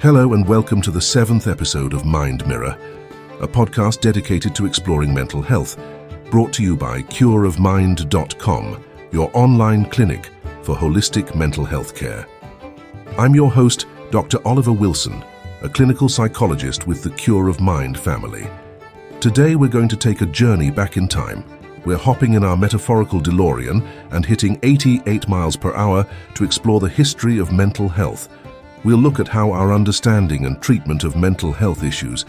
Hello and welcome to the 7th episode of Mind Mirror, a podcast dedicated to exploring mental health, brought to you by cureofmind.com, your online clinic for holistic mental health care. I'm your host, Dr. Oliver Wilson, a clinical psychologist with the Cure of Mind family. Today we're going to take a journey back in time. We're hopping in our metaphorical DeLorean and hitting 88 miles per hour to explore the history of mental health. We'll look at how our understanding and treatment of mental health issues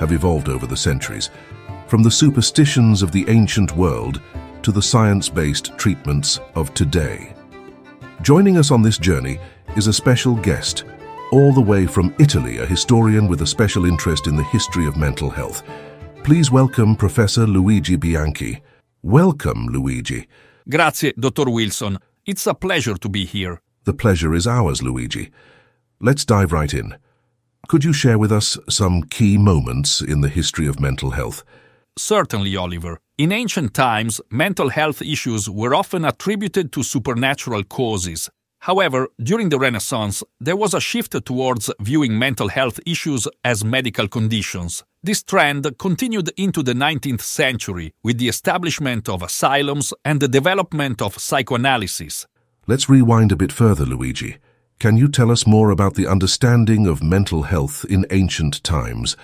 have evolved over the centuries, from the superstitions of the ancient world to the science-based treatments of today. Joining us on this journey is a special guest, all the way from Italy, a historian with a special interest in the history of mental health. Please welcome Professor Luigi Bianchi. Welcome, Luigi. Grazie, Dr. Wilson. It's a pleasure to be here. The pleasure is ours, Luigi. Let's dive right in. Could you share with us some key moments in the history of mental health? Certainly, Oliver. In ancient times, mental health issues were often attributed to supernatural causes. However, during the Renaissance, there was a shift towards viewing mental health issues as medical conditions. This trend continued into the 19th century with the establishment of asylums and the development of psychoanalysis. Let's rewind a bit further, Luigi. Can you tell us more about the understanding of mental health in ancient times?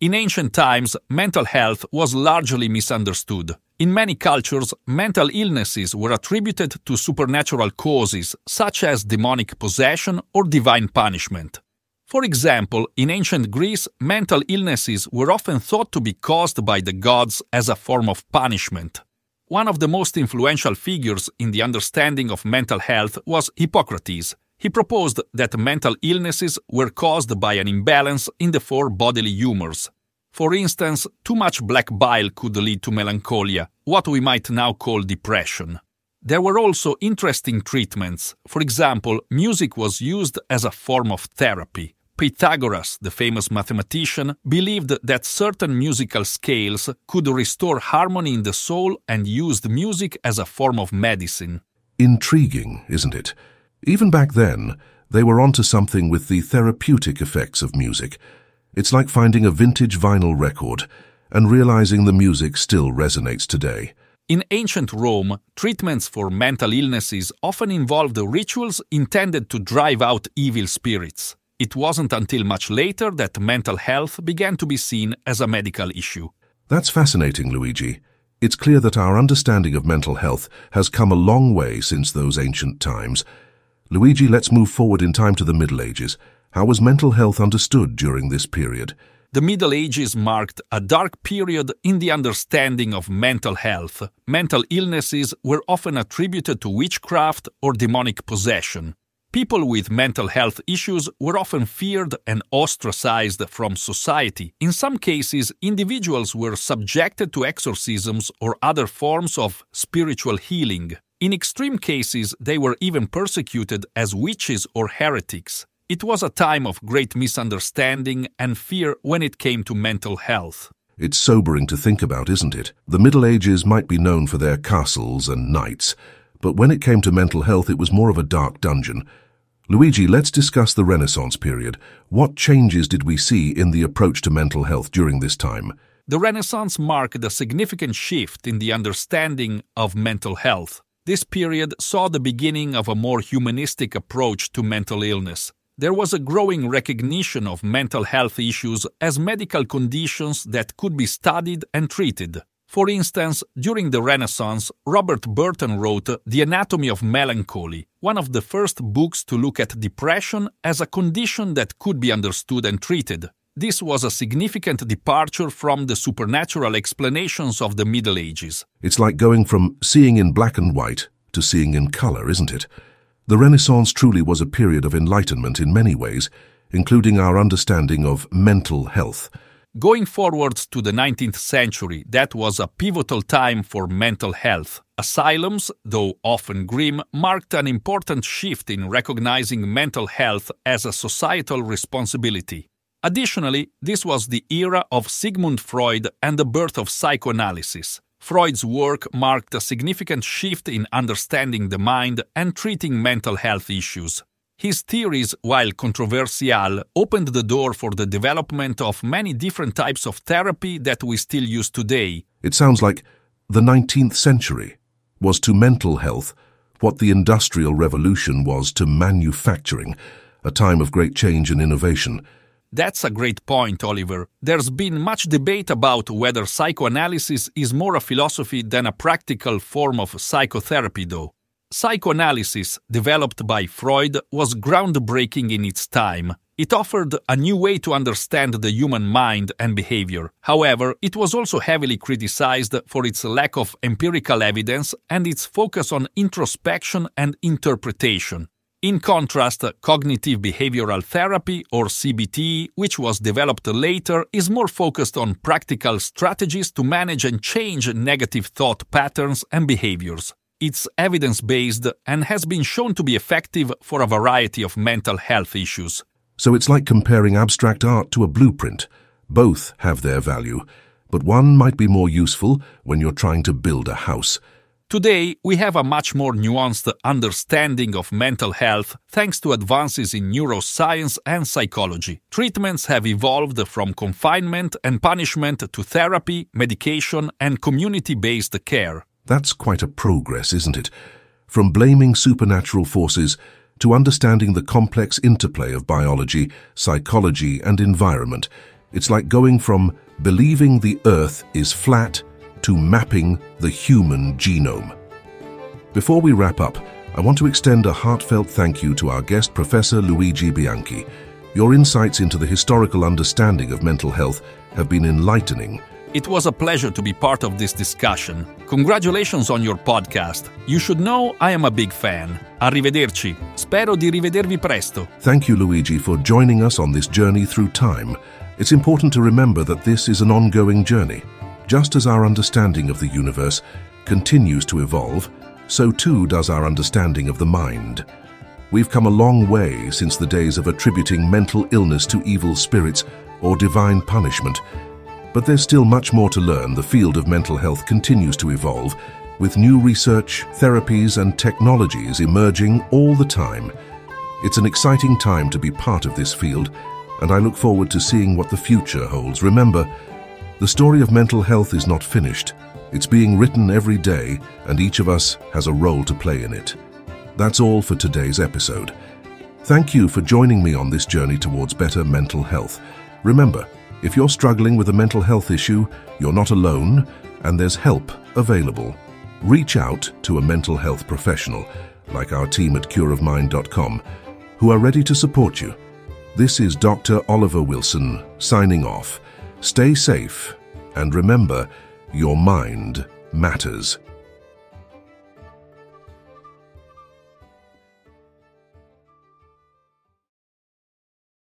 In ancient times, mental health was largely misunderstood. In many cultures, mental illnesses were attributed to supernatural causes, such as demonic possession or divine punishment. For example, in ancient Greece, mental illnesses were often thought to be caused by the gods as a form of punishment. One of the most influential figures in the understanding of mental health was Hippocrates. He proposed that mental illnesses were caused by an imbalance in the four bodily humors. For instance, too much black bile could lead to melancholia, what we might now call depression. There were also interesting treatments. For example, music was used as a form of therapy. Pythagoras, the famous mathematician, believed that certain musical scales could restore harmony in the soul and used music as a form of medicine. Intriguing, isn't it? Even back then, they were onto something with the therapeutic effects of music. It's like finding a vintage vinyl record and realizing the music still resonates today. In ancient Rome, treatments for mental illnesses often involved rituals intended to drive out evil spirits. It wasn't until much later that mental health began to be seen as a medical issue. That's fascinating, Luigi. It's clear that our understanding of mental health has come a long way since those ancient times. Luigi, let's move forward in time to the Middle Ages. How was mental health understood during this period? The Middle Ages marked a dark period in the understanding of mental health. Mental illnesses were often attributed to witchcraft or demonic possession. People with mental health issues were often feared and ostracized from society. In some cases, individuals were subjected to exorcisms or other forms of spiritual healing. In extreme cases, they were even persecuted as witches or heretics. It was a time of great misunderstanding and fear when it came to mental health. It's sobering to think about, isn't it? The Middle Ages might be known for their castles and knights, but when it came to mental health, it was more of a dark dungeon. Luigi, let's discuss the Renaissance period. What changes did we see in the approach to mental health during this time? The Renaissance marked a significant shift in the understanding of mental health. This period saw the beginning of a more humanistic approach to mental illness. There was a growing recognition of mental health issues as medical conditions that could be studied and treated. For instance, during the Renaissance, Robert Burton wrote The Anatomy of Melancholy, one of the first books to look at depression as a condition that could be understood and treated. This was a significant departure from the supernatural explanations of the Middle Ages. It's like going from seeing in black and white to seeing in color, isn't it? The Renaissance truly was a period of enlightenment in many ways, including our understanding of mental health. Going forwards to the 19th century, that was a pivotal time for mental health. Asylums, though often grim, marked an important shift in recognizing mental health as a societal responsibility. Additionally, this was the era of Sigmund Freud and the birth of psychoanalysis. Freud's work marked a significant shift in understanding the mind and treating mental health issues. His theories, while controversial, opened the door for the development of many different types of therapy that we still use today. It sounds like the 19th century was to mental health what the Industrial Revolution was to manufacturing, a time of great change and innovation. That's a great point, Oliver. There's been much debate about whether psychoanalysis is more a philosophy than a practical form of psychotherapy, though. Psychoanalysis, developed by Freud, was groundbreaking in its time. It offered a new way to understand the human mind and behavior. However, it was also heavily criticized for its lack of empirical evidence and its focus on introspection and interpretation. In contrast, cognitive behavioral therapy, or CBT, which was developed later, is more focused on practical strategies to manage and change negative thought patterns and behaviors. It's evidence-based and has been shown to be effective for a variety of mental health issues. So it's like comparing abstract art to a blueprint. Both have their value, but one might be more useful when you're trying to build a house. Today, we have a much more nuanced understanding of mental health thanks to advances in neuroscience and psychology. Treatments have evolved from confinement and punishment to therapy, medication, and community-based care. That's quite a progress, isn't it? From blaming supernatural forces to understanding the complex interplay of biology, psychology, and environment. It's like going from believing the Earth is flat to mapping the human genome. Before we wrap up, I want to extend a heartfelt thank you to our guest, Professor Luigi Bianchi. Your insights into the historical understanding of mental health have been enlightening. It was a pleasure to be part of this discussion. Congratulations on your podcast. You should know I am a big fan. Arrivederci. Spero di rivedervi presto. Thank you, Luigi, for joining us on this journey through time. It's important to remember that this is an ongoing journey. Just as our understanding of the universe continues to evolve, so too does our understanding of the mind. We've come a long way since the days of attributing mental illness to evil spirits or divine punishment. But there's still much more to learn. The field of mental health continues to evolve, with new research, therapies, and technologies emerging all the time. It's an exciting time to be part of this field, and I look forward to seeing what the future holds. Remember, the story of mental health is not finished. It's being written every day, and each of us has a role to play in it. That's all for today's episode. Thank you for joining me on this journey towards better mental health. Remember, if you're struggling with a mental health issue, you're not alone, and there's help available. Reach out to a mental health professional, like our team at cureofmind.com, who are ready to support you. This is Dr. Oliver Wilson, signing off. Stay safe, and remember, your mind matters.